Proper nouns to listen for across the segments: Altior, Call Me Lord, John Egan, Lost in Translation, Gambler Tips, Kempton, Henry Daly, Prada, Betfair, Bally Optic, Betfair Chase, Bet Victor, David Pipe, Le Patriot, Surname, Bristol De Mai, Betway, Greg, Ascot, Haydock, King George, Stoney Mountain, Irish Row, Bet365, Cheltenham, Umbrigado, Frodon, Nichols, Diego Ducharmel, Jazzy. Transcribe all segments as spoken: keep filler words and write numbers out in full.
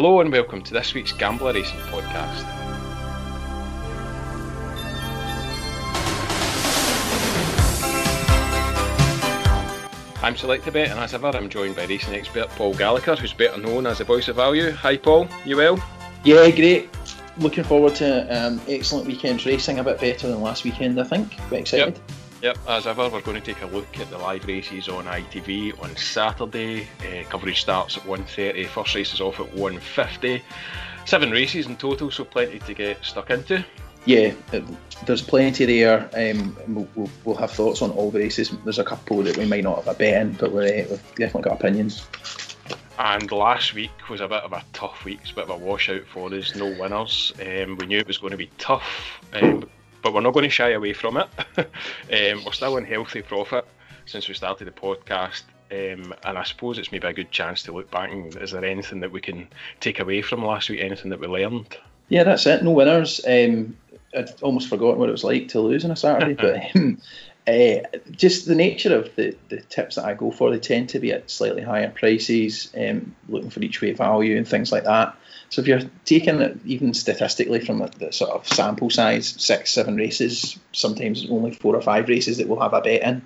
Hello and welcome to this week's Gambler Racing Podcast. I'm SelectaBet and as ever I'm joined by racing expert Paul Gallagher, who's better known as The Voice of Value. Hi Paul, you well? Yeah, great. Looking forward to um, excellent weekend's racing, a bit better than last weekend I think. Very excited. Yep. Yep, as ever, we're going to take a look at the live races on I T V on Saturday. Uh, coverage starts at one thirty, first race is off at one fifty. Seven races in total, so plenty to get stuck into. Yeah, it, there's plenty there. Um, we'll, we'll, we'll have thoughts on all the races. There's a couple that we might not have a bet in, but we're, we've definitely got opinions. And last week was a bit of a tough week. It's a bit of a washout for us, no winners. Um, we knew it was going to be tough. Um, But we're not going to shy away from it. um, we're still in healthy profit since we started the podcast, um, and I suppose it's maybe a good chance to look back and is there anything that we can take away from last week, anything that we learned? Yeah, that's it, no winners. Um, I'd almost forgotten what it was like to lose on a Saturday, but um, uh, just the nature of the, the tips that I go for, they tend to be at slightly higher prices, um, looking for each way value and things like that. So if you're taking it even statistically from the, the sort of sample size, six, seven races, sometimes only four or five races that we'll have a bet in,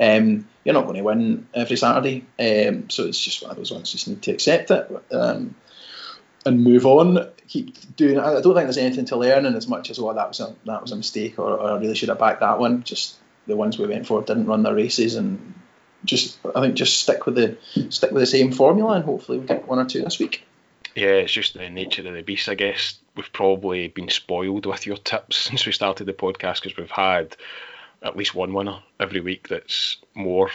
um, you're not going to win every Saturday. Um, so it's just one of those ones, just need to accept it um, and move on. Keep doing it. I don't think there's anything to learn in as much as, oh, that was a, that was a mistake or, or I really should have backed that one. Just the ones we went for didn't run their races, and just I think just stick with the stick with the same formula and hopefully we get one or two this week. Yeah, it's just the nature of the beast, I guess. We've probably been spoiled with your tips since we started the podcast because we've had at least one winner every week that's more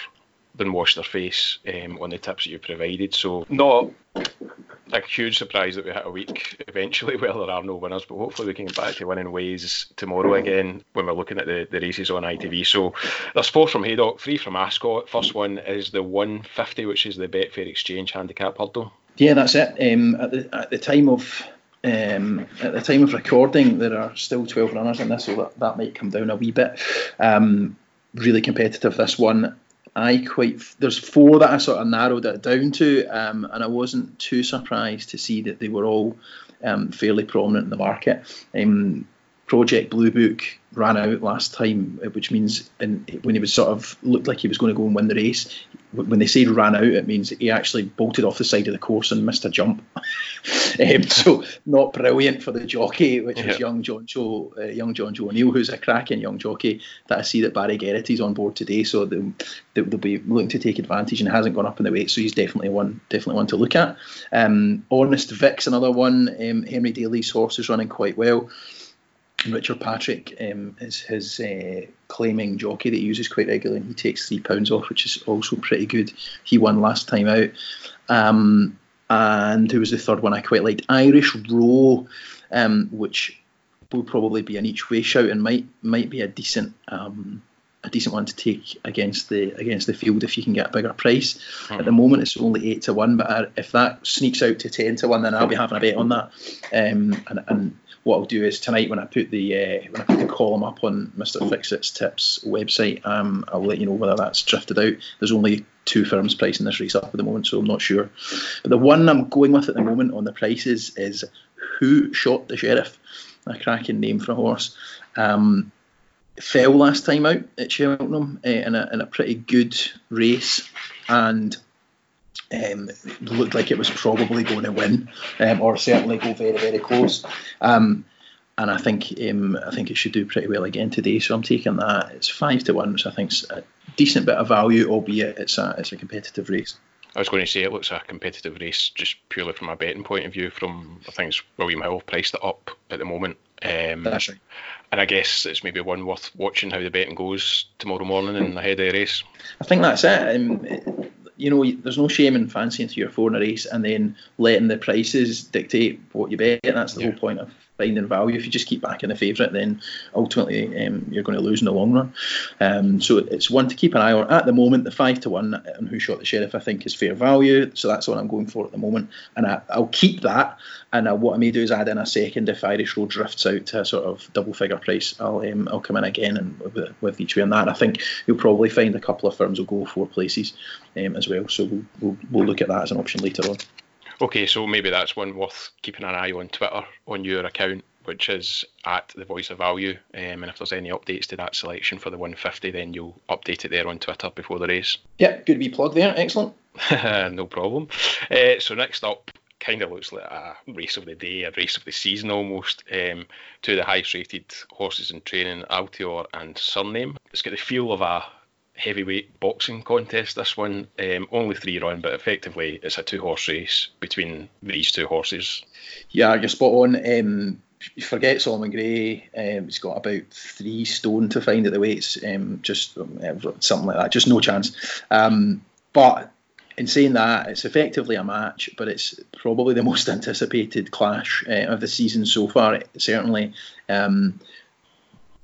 than washed their face um, on the tips that you provided. So not a huge surprise that we hit a week eventually where there are no winners, but hopefully we can get back to winning ways tomorrow again when we're looking at the, the races on I T V. So there's four from Haydock, three from Ascot. First one is the one fifty, which is the Betfair Exchange handicap hurdle. Yeah, that's it. Um, at the at the time of um, at the time of recording, there are still twelve runners in this, so that, that might come down a wee bit. Um, really competitive this one. I quite there's four that I sort of narrowed it down to, um, and I wasn't too surprised to see that they were all um, fairly prominent in the market. Um, Project Blue Book ran out last time, which means in, when he was sort of looked like he was going to go and win the race, when they say ran out, it means he actually bolted off the side of the course and missed a jump. um, so not brilliant for the jockey, which yeah. is young John Joe, uh, young John Joe O'Neill, who's a cracking young jockey that I see that Barry Geraghty's on board today, so they'll, they'll be looking to take advantage and hasn't gone up in the weight, so he's definitely one, definitely one to look at. Um, Honest Vic's another one. Um, Henry Daly's horse is running quite well. Richard Patrick um, is his uh, claiming jockey that he uses quite regularly, and he takes three pounds off, which is also pretty good. He won last time out. Um, and who was the third one I quite liked? Irish Row, um, which will probably be an each way shout and might might be a decent um, a decent one to take against the against the field if you can get a bigger price. Mm. At the moment, it's only eight to one, but I, if that sneaks out to ten to one, then I'll be having a bet on that. Um, and and what I'll do is tonight when I put the uh, when I put the column up on Mister Fixit's Tips website, um, I'll let you know whether that's drifted out. There's only two firms pricing this race up at the moment, so I'm not sure. But the one I'm going with at the moment on the prices is Who Shot the Sheriff, a cracking name for a horse. Um, fell last time out at Cheltenham uh, in a in a pretty good race, and Um, looked like it was probably going to win, um, or certainly go very, very close. Um, and I think um, I think it should do pretty well again today. So I'm taking that. It's five to one, which I think's a decent bit of value, albeit it's a it's a competitive race. I was going to say it looks a competitive race just purely from a betting point of view. From I think it's William Hill priced it up at the moment. Um, That's right. And I guess it's maybe one worth watching how the betting goes tomorrow morning and ahead of the race. I think that's it. Um, it You know, there's no shame in fancying three or four in a race and then letting the prices dictate what you bet. That's the yeah. whole point of finding value. If you just keep backing the favourite, then ultimately um, you're going to lose in the long run. Um, so it's one to keep an eye on. At the moment, the five to one on Who Shot the Sheriff, I think, is fair value. So that's what I'm going for at the moment. And I, I'll keep that. And I, what I may do is add in a second if Irish Road drifts out to a sort of double figure price. I'll um, I'll come in again and with, with each way on that. And I think you'll probably find a couple of firms will go four places um, as well. So we'll, we'll, we'll look at that as an option later on. Okay, so maybe that's one worth keeping an eye on Twitter on your account, which is at The Voice of Value. Um, and if there's any updates to that selection for the one fifty, then you'll update it there on Twitter before the race. Yeah, good wee plug there. Excellent. No problem. Uh, so next up, kind of looks like a race of the day, a race of the season almost. Um, two of the highest rated horses in training, Altior and Surname. It's got the feel of a heavyweight boxing contest, this one. Um, only three run, but effectively it's a two horse race between these two horses. Yeah, you're spot on. Um, you forget Solomon Gray, um, he's got about three stone to find at the weights, um, just um, something like that, just no chance. Um, but in saying that, it's effectively a match, but it's probably the most anticipated clash uh, of the season so far, certainly. Um,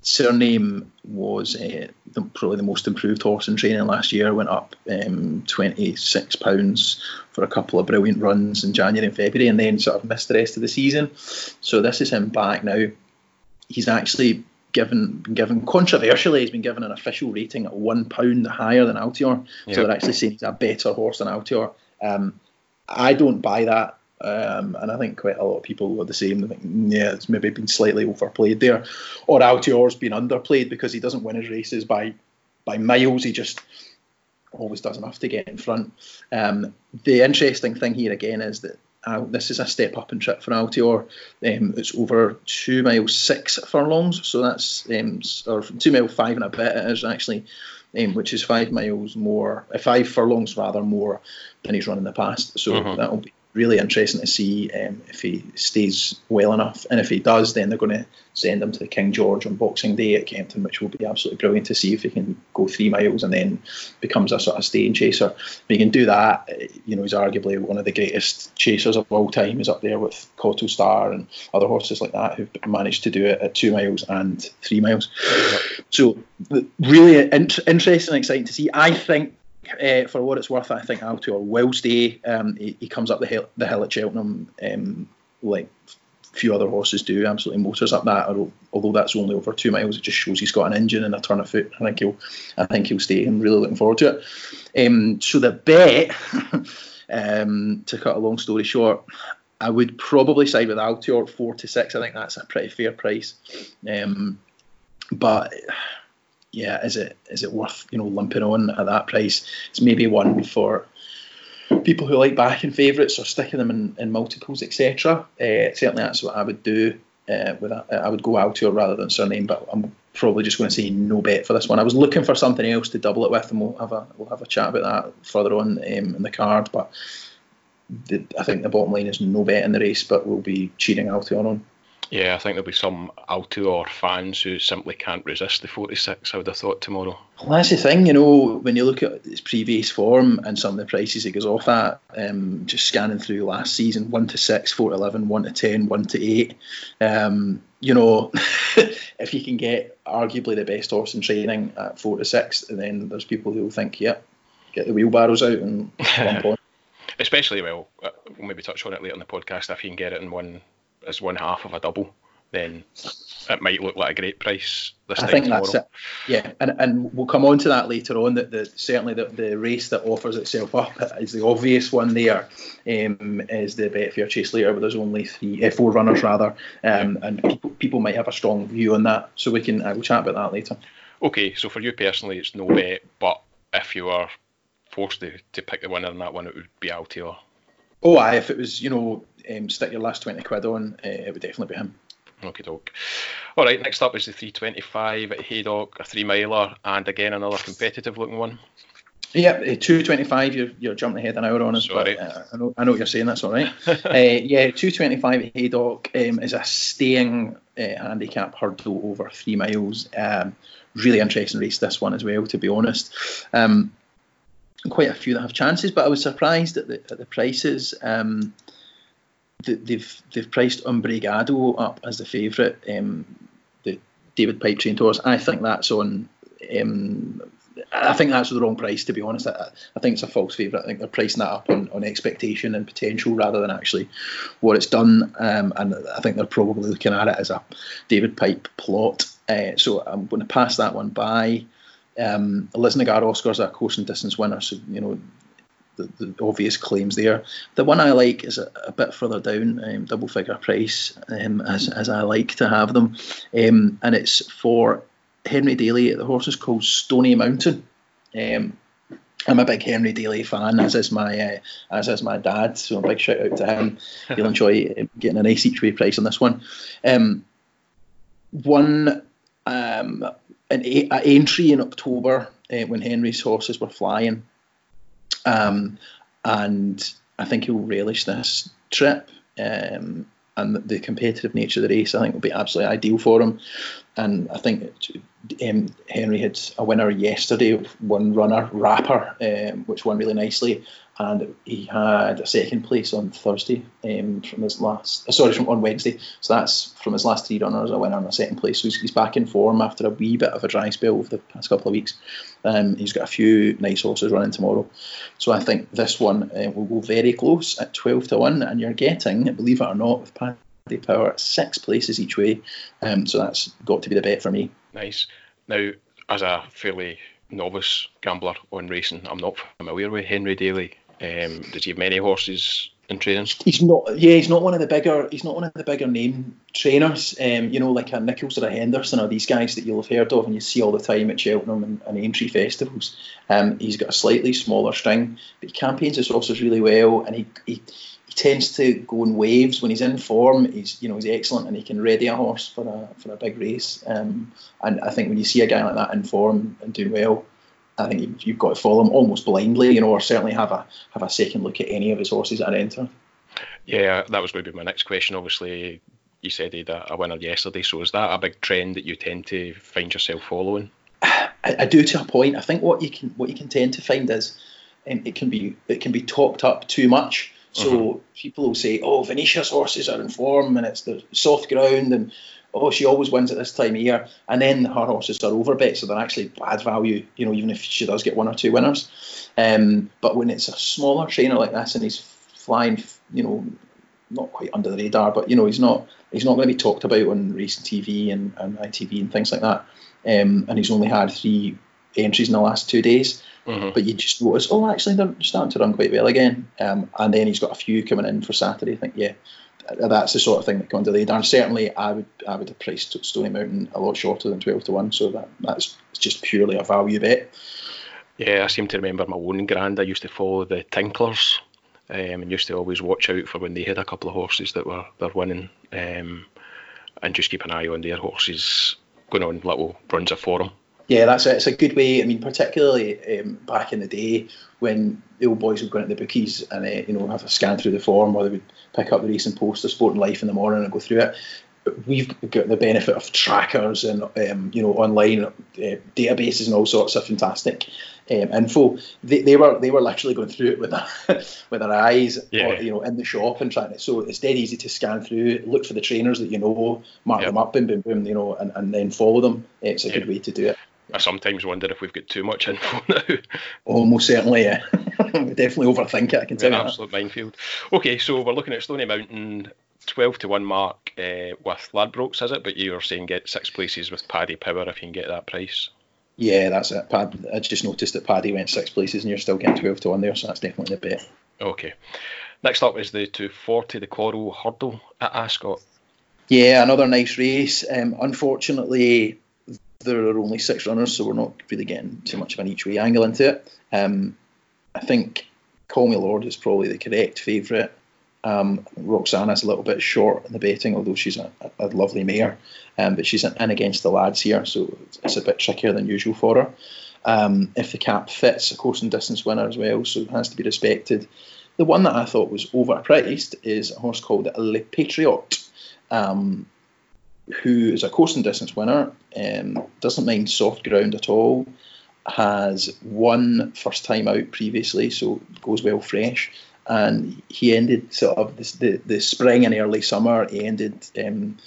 Surname was uh, the, probably the most improved horse in training last year, went up um, twenty-six pounds for a couple of brilliant runs in January and February, and then sort of missed the rest of the season. So this is him back now. He's actually given, been given, controversially, he's been given an official rating at one pound higher than Altior. Yep. So they're actually saying he's a better horse than Altior. Um, I don't buy that. Um, and I think quite a lot of people are the same. They think, yeah, it's maybe been slightly overplayed there, or Altior's been underplayed because he doesn't win his races by by miles. He just always does enough to get in front. Um, the interesting thing here again is that uh, this is a step up in trip for Altior. Um, it's over two mile six furlongs, so that's um, or two mile five and a bit it is actually. Um, which is five miles more, uh, five furlongs rather more than he's run in the past. So uh-huh. that'll be really interesting to see um, if he stays well enough. And if he does, then they're going to send him to the King George on Boxing Day at Kempton, which will be absolutely brilliant to see if he can go three miles and then becomes a sort of staying chaser. If he can do that, you know, he's arguably one of the greatest chasers of all time. He's up there with Cotto Star and other horses like that who've managed to do it at two miles and three miles. So really in- interesting and exciting to see. I think Uh, for what it's worth, I think Altior will stay. Um, he, he comes up the hill, the hill at Cheltenham um, like few other horses do, absolutely motors up that, although that's only over two miles. It just shows he's got an engine and a turn of foot. I think he'll, I think he'll stay. I'm really looking forward to it. Um, so the bet, um, to cut a long story short, I would probably side with Altior, four to six. I think that's a pretty fair price. Um, but... yeah, is it is it worth, you know, lumping on at that price? It's maybe one for people who like backing favourites or sticking them in, in multiples, et cetera. Uh, certainly that's what I would do. Uh, with that. I would go Altior rather than Surname, but I'm probably just going to say no bet for this one. I was looking for something else to double it with, and we'll have a we'll have a chat about that further on um, in the card. But the, I think the bottom line is no bet in the race, but we'll be cheering Altior on. Yeah, I think there'll be some Altior fans who simply can't resist the forty-six, I would have thought, tomorrow. Well, that's the thing, you know, when you look at his previous form and some of the prices he goes off at, um, just scanning through last season, one to six, four to eleven, one to ten, one to eight. Um, you know, if you can get arguably the best horse in training at four to six, then there's people who will think, yep, yeah, get the wheelbarrows out and one point. Especially, well, we'll maybe touch on it later in the podcast, if you can get it in one... as one half of a double, then it might look like a great price this I time think tomorrow. That's it. Yeah, and and we'll come on to that later on, that the certainly the, the race that offers itself up is the obvious one there, um, is the Betfair Chase later, but there's only three, uh, four runners rather, um, and people, people might have a strong view on that, so we can, I will chat about that later. Okay, so for you personally it's no bet, but if you were forced to, to pick the winner in that one, it would be Altior. Oh, aye, if it was, you know, um, stick your last twenty quid on, uh, it would definitely be him. Okie doke. All right, next up is the three twenty-five at Haydock, a three-miler, and again, another competitive-looking one. Yeah, two twenty-five, you're, you're jumping ahead an hour on us, Sorry. but uh, I, know, I know what you're saying, that's all right. uh, yeah, two twenty-five at Haydock um, is a staying uh, handicap hurdle over three miles. Um, really interesting race, this one as well, to be honest. Um Quite a few that have chances, but I was surprised at the, at the prices. Um, the, they've they've priced Umbrigado up as the favourite, um, the David Pipe trained horse. I think that's on. Um, I think that's the wrong price, to be honest. I, I think it's a false favourite. I think they're pricing that up on, on expectation and potential rather than actually what it's done. Um, and I think they're probably looking at it as a David Pipe plot. Uh, so I'm going to pass that one by. Um, Liz Nagar Oscar's a course and distance winner, so you know the, the obvious claims there. The one I like is a, a bit further down, um, double figure price, um, as as I like to have them, um, and it's for Henry Daly. The horse is called Stoney Mountain. Um, I'm a big Henry Daly fan, as is my uh, as is my dad. So a big shout out to him. You'll enjoy getting a nice each way price on this one. Um, one um, an a- a entry in October uh, when Henry's horses were flying, um, and I think he'll relish this trip. Um, and the competitive nature of the race, I think, will be absolutely ideal for him. And I think um, Henry had a winner yesterday, one runner, Rapper, um, which won really nicely, and he had a second place on Thursday um, from his last, uh, sorry, from on Wednesday. So that's from his last three runners, a winner and a second place. So he's, he's back in form after a wee bit of a dry spell over the past couple of weeks. Um, he's got a few nice horses running tomorrow. So I think this one uh, will go very close at twelve to one, and you're getting, believe it or not, with Paddy Power, six places each way. Um, so that's got to be the bet for me. Nice. Now, as a fairly novice gambler on racing, I'm not familiar with Henry Daly. Um, does he have many horses in training? He's not. Yeah, he's not one of the bigger. He's not one of the bigger name trainers. Um, you know, like a Nichols or a Henderson or these guys that you'll have heard of and you see all the time at Cheltenham and, and entry festivals. Um, he's got a slightly smaller string, but he campaigns his horses really well, and he. he He tends to go in waves when he's in form. He's, you know, he's excellent, and he can ready a horse for a for a big race. Um, and I think when you see a guy like that in form and doing well, I think you've, you've got to follow him almost blindly, you know, or certainly have a have a second look at any of his horses that are entered. Yeah, that was going to be my next question. Obviously, you said he had a winner yesterday, so is that a big trend that you tend to find yourself following? I, I do, to a point. I think what you can what you can tend to find is, um, it can be it can be topped up too much. So uh-huh. people will say, oh, Venetia's horses are in form and it's the soft ground and, oh, she always wins at this time of year. And then her horses are overbet, so they're actually bad value, you know, even if she does get one or two winners. Um, but when it's a smaller trainer like this and he's flying, you know, not quite under the radar, but, you know, he's not he's not going to be talked about on racing T V and, and I T V and things like that. Um, and he's only had three entries in the last two days. Mm-hmm. But you just notice, oh, actually, they're starting to run quite well again. Um, and then he's got a few coming in for Saturday. I think, yeah, that's the sort of thing that comes under the radar. And certainly, I would I would have priced Stoney Mountain a lot shorter than twelve to one. So that that's just purely a value bet. Yeah, I seem to remember my own grand. I used to follow the Tinklers um, and used to always watch out for when they had a couple of horses that were they're winning um, and just keep an eye on their horses going on little runs for them. Yeah, that's it. It's a good way. I mean, particularly um, back in the day when the old boys would go into the bookies and, uh, you know, have a scan through the form, or they would pick up the Racing Post or Sport and Life in the morning and go through it. But we've got the benefit of trackers and, um, you know, online uh, databases and all sorts of fantastic um, info. They, they were they were literally going through it with their, with their eyes, yeah. or, you know, in the shop and trying it. So it's dead easy to scan through, look for the trainers that you know, mark yep. them up, boom, boom, boom, you know, and, and then follow them. It's a yeah. good way to do it. I sometimes wonder if we've got too much info now. Almost certainly, yeah. We definitely overthink it, I can tell you. An absolute minefield. Okay, so we're looking at Stoney Mountain, twelve to one mark uh, with Ladbrokes, is it? But you were saying get six places with Paddy Power if you can get that price. Yeah, that's it. Pad, I just noticed that Paddy went six places and you're still getting twelve to one there, so that's definitely the bet. Okay. Next up is the two forty, the Coral Hurdle at Ascot. Yeah, another nice race. Um, unfortunately, there are only six runners, so we're not really getting too much of an each way angle into it. Um, I think Call Me Lord is probably the correct favourite. Um, Roxana's a little bit short in the betting, although she's a, a lovely mare, um, but she's in against the lads here, so it's a bit trickier than usual for her. Um, if the cap fits, a course and distance winner as well, so it has to be respected. The one that I thought was overpriced is a horse called Le Patriot, um, who is a course and distance winner, um, doesn't mind soft ground at all, has won first time out previously, so goes well fresh. And he ended sort of this, the, the spring and early summer, he ended um,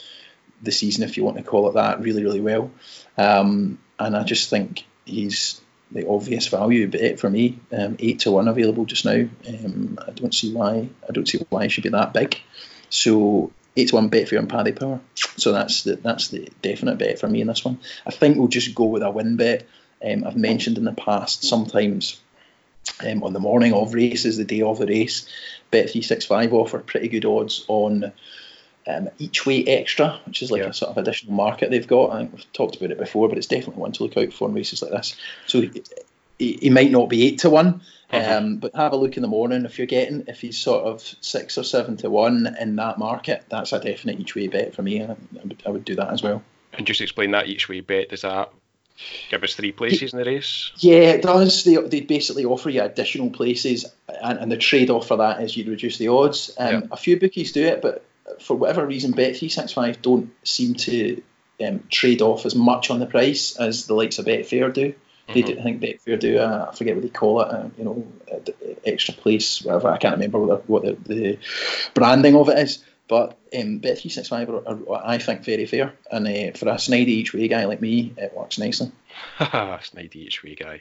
the season, if you want to call it that, really, really well. Um, and I just think he's the obvious value bet for me. Um, eight to one available just now. Um, I don't see why. I don't see why he should be that big. So eight to one Betfair and Paddy Power. So that's the, that's the definite bet for me in this one. I think we'll just go with a win bet. Um, I've mentioned in the past, sometimes um, on the morning of races, the day of the race. Bet three sixty-five offer pretty good odds on um, each way extra, which is like yeah. a sort of additional market they've got. I think we've talked about it before, but it's definitely one to look out for in races like this. So he, he might not be eight to one, uh-huh. um, but have a look in the morning if you're getting, if he's sort of six or seven to one in that market, that's a definite each way bet for me. I, I, would, I would do that as well. And just explain that each way bet, does that give us three places in the race? Yeah, it does. They, they basically offer you additional places, and, and the trade-off for that is you reduce the odds. Um, yeah. A few bookies do it, but for whatever reason, Bet three sixty-five don't seem to um, trade off as much on the price as the likes of Betfair do. Mm-hmm. They do I think Betfair do, uh, I forget what they call it, uh, you know, extra place, whatever. I can't remember what the, what the, the branding of it is. But um, Bet three sixty-five are, are, I think, very fair. And uh, for a snidey each way guy like me, it works nicely. Snidey each way guy.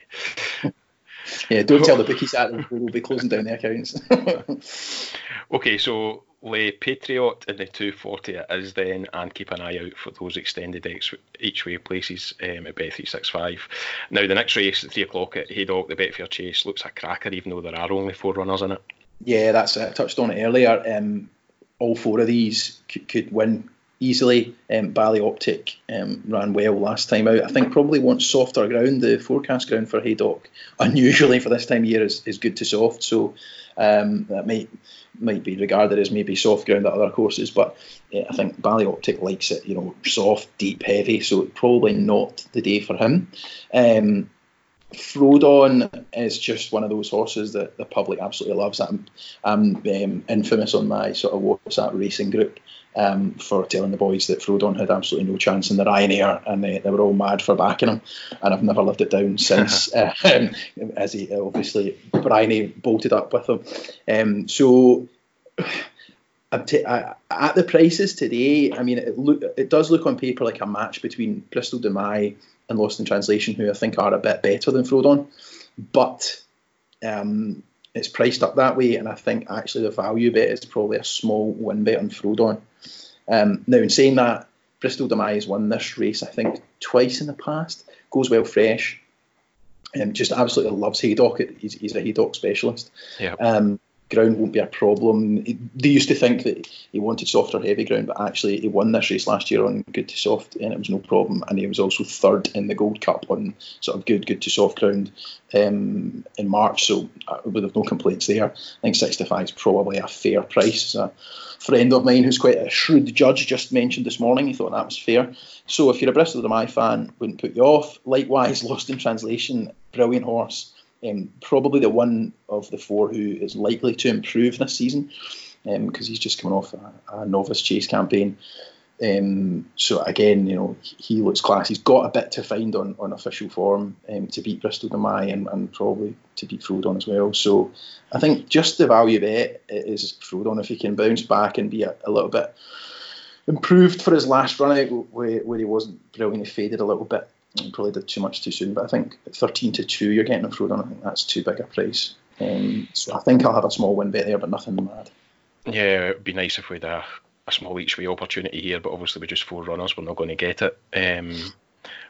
Yeah, don't tell the bookies that, we will be closing down their accounts. Okay, so Le Patriot in the two forty it is then, and keep an eye out for those extended each way places um, at Bet three sixty-five. Now, the next race at three o'clock at Haydock, the Betfair Chase, looks a cracker, even though there are only four runners in it. Yeah, that's it. I touched on it earlier. Um, All four of these could, could win easily. Um, Bally Optic um, ran well last time out. I think probably wants softer ground. The forecast ground for Haydock, unusually for this time of year, is, is good to soft. So um, that might might be regarded as maybe soft ground at other courses. But yeah, I think Bally Optic likes it, you know, soft, deep, heavy. So probably not the day for him. Um, Frodon is just one of those horses that the public absolutely loves. I'm, I'm um, infamous on my sort of WhatsApp racing group um, for telling the boys that Frodon had absolutely no chance in the Ryanair, and they, they were all mad for backing him, and I've never lived it down since, uh, as he obviously, Bryony bolted up with him. Um, so... T- I, at the prices today, I mean, it, look, it does look on paper like a match between Bristol De Mai and Lost in Translation, who I think are a bit better than Frodon, but um, it's priced up that way, and I think actually the value bet is probably a small win bet on Frodon. Um, now, in saying that, Bristol De Mai has won this race, I think, twice in the past, goes well fresh, um, just absolutely loves Haydock. He's, he's a Haydock specialist. Yeah. Um, ground won't be a problem. They used to think that he wanted softer heavy ground, but actually he won this race last year on good to soft, and it was no problem, and he was also third in the Gold Cup on sort of good good to soft ground um, in March, so I would have no complaints there. I think six to five is probably a fair price. A friend of mine who's quite a shrewd judge just mentioned this morning he thought that was fair. So if you're a Bristol De Mai fan, wouldn't put you off. Likewise, Lost in Translation, brilliant horse. Um, probably the one of the four who is likely to improve this season, because um, he's just coming off a, a novice chase campaign. Um, so again, you know, he looks class. He's got a bit to find on, on official form um, to beat Bristol De Mai and, and probably to beat Frodon as well. So I think just the value bet is Frodon. If he can bounce back and be a, a little bit improved for his last run out, where, where he wasn't brilliant, he faded a little bit. You probably did too much too soon, but I think thirteen to two you're getting a Frodon. I think that's too big a price. Um, so I think I'll have a small win bet there, but nothing mad. Yeah, it would be nice if we had a, a small each way opportunity here, but obviously with just four runners, we're not going to get it. Um,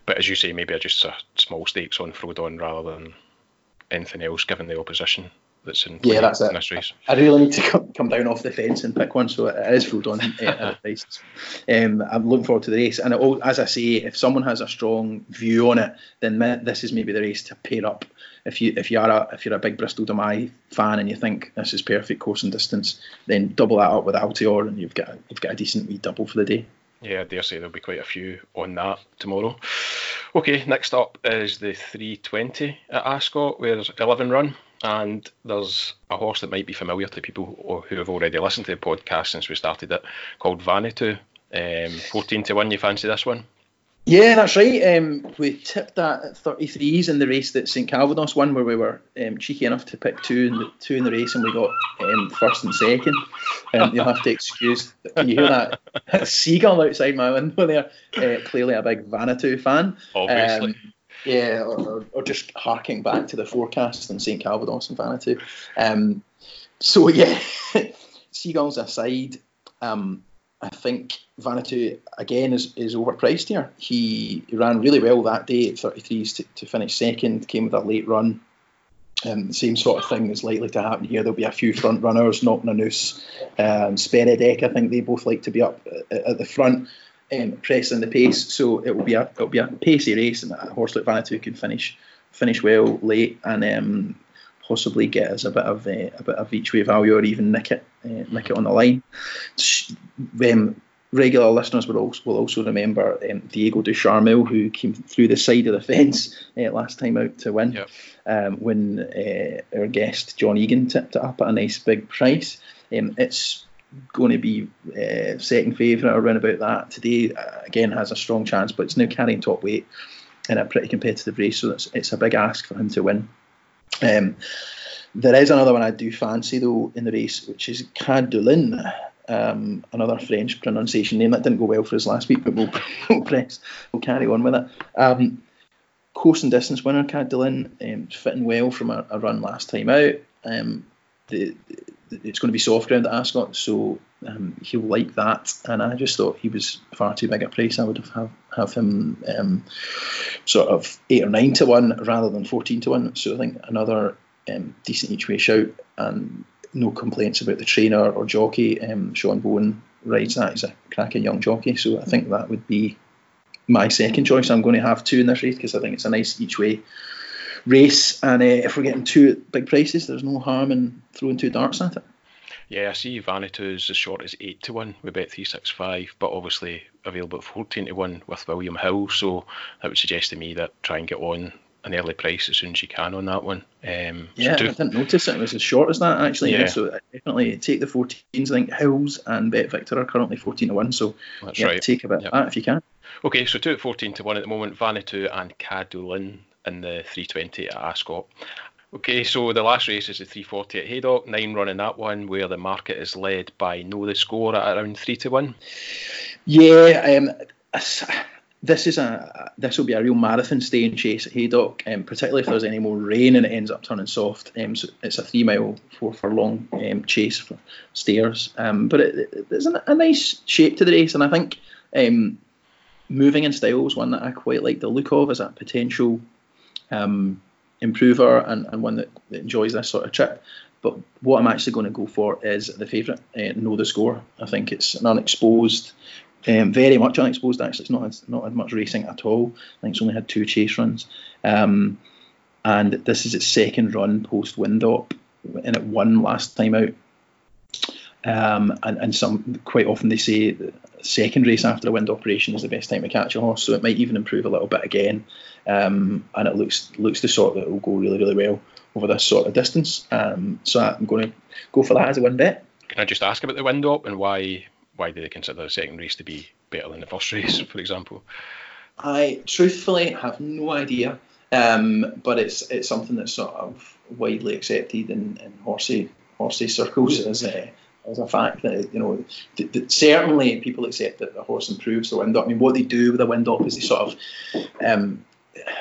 but as you say, maybe just a small stakes on Frodon rather than anything else, given the opposition that's in play yeah, that's in this it. race. I really need to come, come down off the fence and pick one, so it is Frodon uh, at the prices. Um, I'm looking forward to the race, and it, as I say, if someone has a strong view on it, then this is maybe the race to pair up. If you if you are a, if you're a big Bristol De Mai fan and you think this is perfect course and distance, then double that up with Altior, and you've got you've got a decent wee double for the day. Yeah, I dare say there'll be quite a few on that tomorrow. Okay, next up is the three twenty at Ascot, where there's eleven run. And there's a horse that might be familiar to people who have already listened to the podcast since we started it, called Vanuatu. Um, fourteen to one, you fancy this one? Yeah, that's right. Um, we tipped that at thirty-threes in the race that Saint Calvados won, where we were um, cheeky enough to pick two in the, two in the race, and we got um, first and second. Um, you'll have to excuse, can you hear that, that seagull outside my window there? Uh, clearly a big Vanuatu fan. Obviously. Um, Yeah, or, or just harking back to the forecast in Saint Calvados and Vanuatu. Um, so, yeah, seagulls aside, um, I think Vanuatu, again, is, is overpriced here. He ran really well that day at thirty-threes to, to finish second, came with a late run. Um, the same sort of thing is likely to happen here. There'll be a few front runners knocking a noose. Um, Spenedek, I think they both like to be up at, at the front, um, pressing the pace. So it will be a it'll be a pacey race, and a horse like Vanuatu can finish finish well late, and um, possibly get us a bit of uh, a bit of each way value, or even nick it uh, nick it on the line. Um, Regular listeners will also, will also remember um, Diego Ducharmel, who came through the side of the fence uh, last time out to win, yep. um, when uh, our guest John Egan tipped it up at a nice big price. Um, it's going to be uh, second favourite around about that today. Uh, again, has a strong chance, but it's now carrying top weight in a pretty competitive race, so it's, it's a big ask for him to win. Um, there is another one I do fancy, though, in the race, which is Cadoulin. Um, another French pronunciation name that didn't go well for us last week, but we'll, we'll press, we'll carry on with it. Um, course and distance winner Cadoulin, um, fitting well from a, a run last time out. Um, the, the, it's going to be soft ground at Ascot, so um, he'll like that. And I just thought he was far too big a price. I would have have, have him um, sort of eight or nine to one rather than fourteen to one. So I think another um, decent each way shout, and no complaints about the trainer or jockey. Um, Sean Bowen rides that. He's a cracking young jockey. So I think that would be my second choice. I'm going to have two in this race because I think it's a nice each-way race. And uh, if we're getting two at big prices, there's no harm in throwing two darts at it. Yeah, I see Vanuatu's as short as eight to one with Bet three sixty-five, but obviously available at fourteen to one with William Hill. So that would suggest to me that try and get on an early price as soon as you can on that one. Um, yeah, so do, I didn't notice it. It was as short as that, actually. Yeah. So definitely take the fourteens. I think Hills and Bet Victor are currently fourteen to one. So that's yeah, right. Take a bit yep. of that if you can. Okay, so two at fourteen to one at the moment. Vanuatu and Cadoulin in the three twenty at Ascot. Okay, so the last race is the three forty at Haydock. Nine running that one, where the market is led by Know The Score at around three to one. Yeah, um, This is a this will be a real marathon stay and chase at Haydock, um, particularly if there's any more rain and it ends up turning soft. Um, so it's a three mile four furlong um, chase for stairs, um, but it, it, there's a, a nice shape to the race, and I think um, moving in style was one that I quite like the look of as a potential um, improver, and, and one that, that enjoys this sort of trip. But what I'm actually going to go for is the favourite, uh, Know The Score. I think it's an unexposed. Um, very much unexposed, actually. It's not had, not had much racing at all. I think it's only had two chase runs. Um, and this is its second run post-Windop, and it won last time out. Um, and, and some quite often they say the second race after a wind operation is the best time to catch a horse, so it might even improve a little bit again. Um, and it looks looks the sort that will go really, really well over this sort of distance. Um, so I'm going to go for that as a win bet. Can I just ask about the Windop and why... Why do they consider the second race to be better than the first race, for example? I truthfully have no idea, um, but it's it's something that's sort of widely accepted in, in horsey horsey circles as a as a fact that you know that, that certainly people accept that the horse improves the wind up. I mean, what they do with the wind up is they sort of um,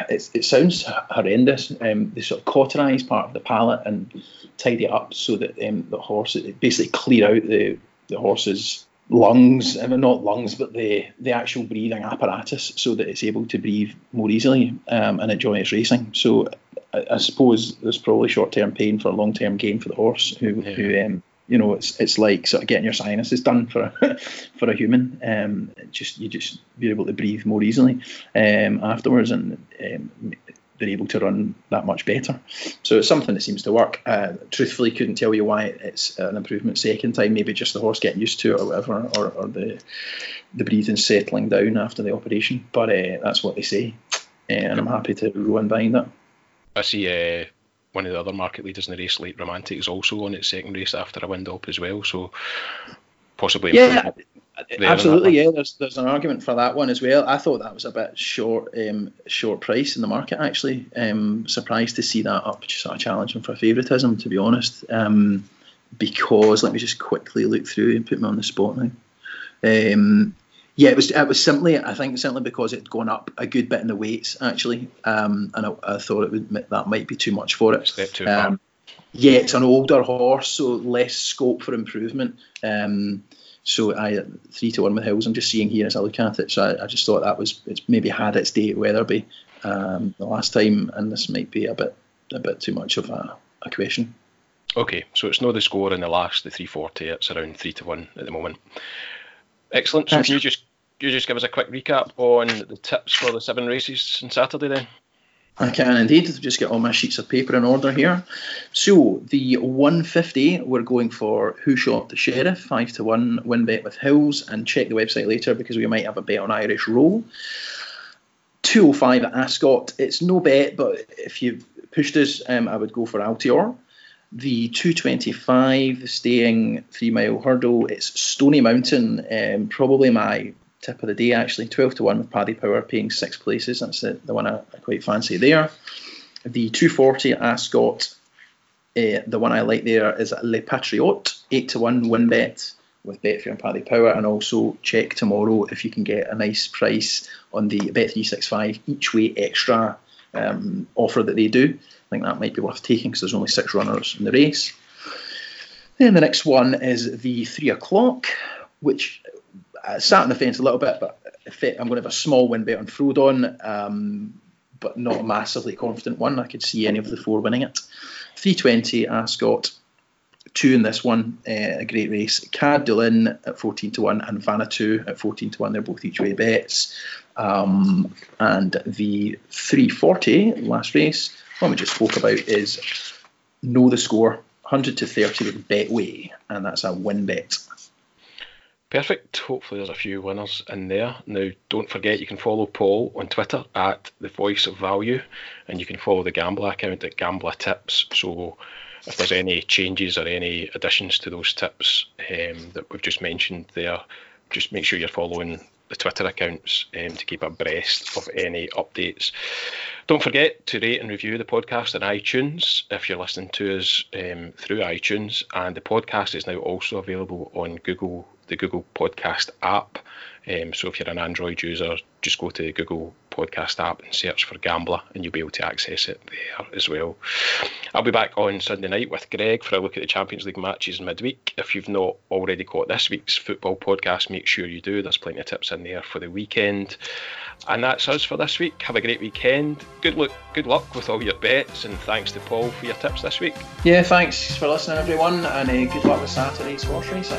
it, it sounds horrendous. Um, they sort of cauterise part of the palate and tidy it up so that um, the horse it basically clear out the the horse's lungs, I mean, not lungs, but the, the actual breathing apparatus so that it's able to breathe more easily um, and enjoy its racing. So I, I suppose there's probably short-term pain for a long-term gain for the horse who, yeah. who um, you know, it's it's like sort of getting your sinuses done for a, for a human. Um, just you just, you're able to breathe more easily um, afterwards, and um, they're able to run that much better. So it's something that seems to work. Uh, truthfully, couldn't tell you why it's an improvement second time. Maybe just the horse getting used to it or whatever, or, or the the breathing settling down after the operation. But uh, that's what they say, uh, and I'm happy to row in behind that. I see uh, one of the other market leaders in the race, Late Romantic, is also on its second race after a wind up as well. So possibly, yeah. Absolutely, yeah. There's there's an argument for that one as well. I thought that was a bit short um, short price in the market, actually. Um, surprised to see that up, just sort of challenging for favouritism, to be honest. Um, because let me just quickly look through and put me on the spot now. Um, yeah, it was it was simply I think simply because it had gone up a good bit in the weights actually, um, and I, I thought it would that might be too much for it. Step too far. Um, yeah, it's an older horse, so less scope for improvement. Um, So I three to one with Hills. I'm just seeing here as I look at it. So I, I just thought that was it's maybe had its day at Wetherby um, the last time, and this might be a bit a bit too much of a, a question. Okay, so it's Know The Score in the last, the three forty. It's around three to one at the moment. Excellent. So can you just you just give us a quick recap on the tips for the seven races on Saturday then? I can indeed. I've just got all my sheets of paper in order here. So the one fifty, we're going for Who Shot the Sheriff, five to one, win bet with Hills, and check the website later because we might have a bet on Irish Row. two oh five at Ascot. It's no bet, but if you pushed us, um, I would go for Altior. The two twenty-five, staying three-mile hurdle, it's Stoney Mountain, um, probably my tip of the day, actually. twelve to one with Paddy Power, paying six places. That's the, the one I, I quite fancy there. The two forty at Ascot, uh, the one I like there is Le Patriot, eight to one win bet with Betfair and Paddy Power. And also check tomorrow if you can get a nice price on the Bet three sixty-five each way extra um, offer that they do. I think that might be worth taking because there's only six runners in the race. Then the next one is the three o'clock, which I sat on the fence a little bit, but I'm going to have a small win bet on Frodon, um, but not a massively confident one. I could see any of the four winning it. three twenty Ascot, two in this one, uh, a great race. Cadoulin at fourteen to one and Vanuatu at fourteen to one. They're both each way bets. Um, and the three forty last race, what we just spoke about, is Know The Score, one hundred to thirty with Betway, and that's a win bet. Perfect. Hopefully there's a few winners in there. Now, don't forget you can follow Paul on Twitter at The Voice of Value, and you can follow the Gambler account at Gambler Tips. So if there's any changes or any additions to those tips um, that we've just mentioned there, just make sure you're following the Twitter accounts um, to keep abreast of any updates. Don't forget to rate and review the podcast on iTunes if you're listening to us um, through iTunes, and the podcast is now also available on Google, the Google Podcast app. Um, so if you're an Android user, just go to the Google Podcast app and search for Gambler, and you'll be able to access it there as well. I'll be back on Sunday night with Greg for a look at the Champions League matches midweek. If you've not already caught this week's football podcast, make sure you do. There's plenty of tips in there for the weekend. And that's us for this week. Have a great weekend. Good luck, good luck with all your bets, and thanks to Paul for your tips this week. Yeah, thanks for listening, everyone, and uh, good luck with Saturday's horse racing.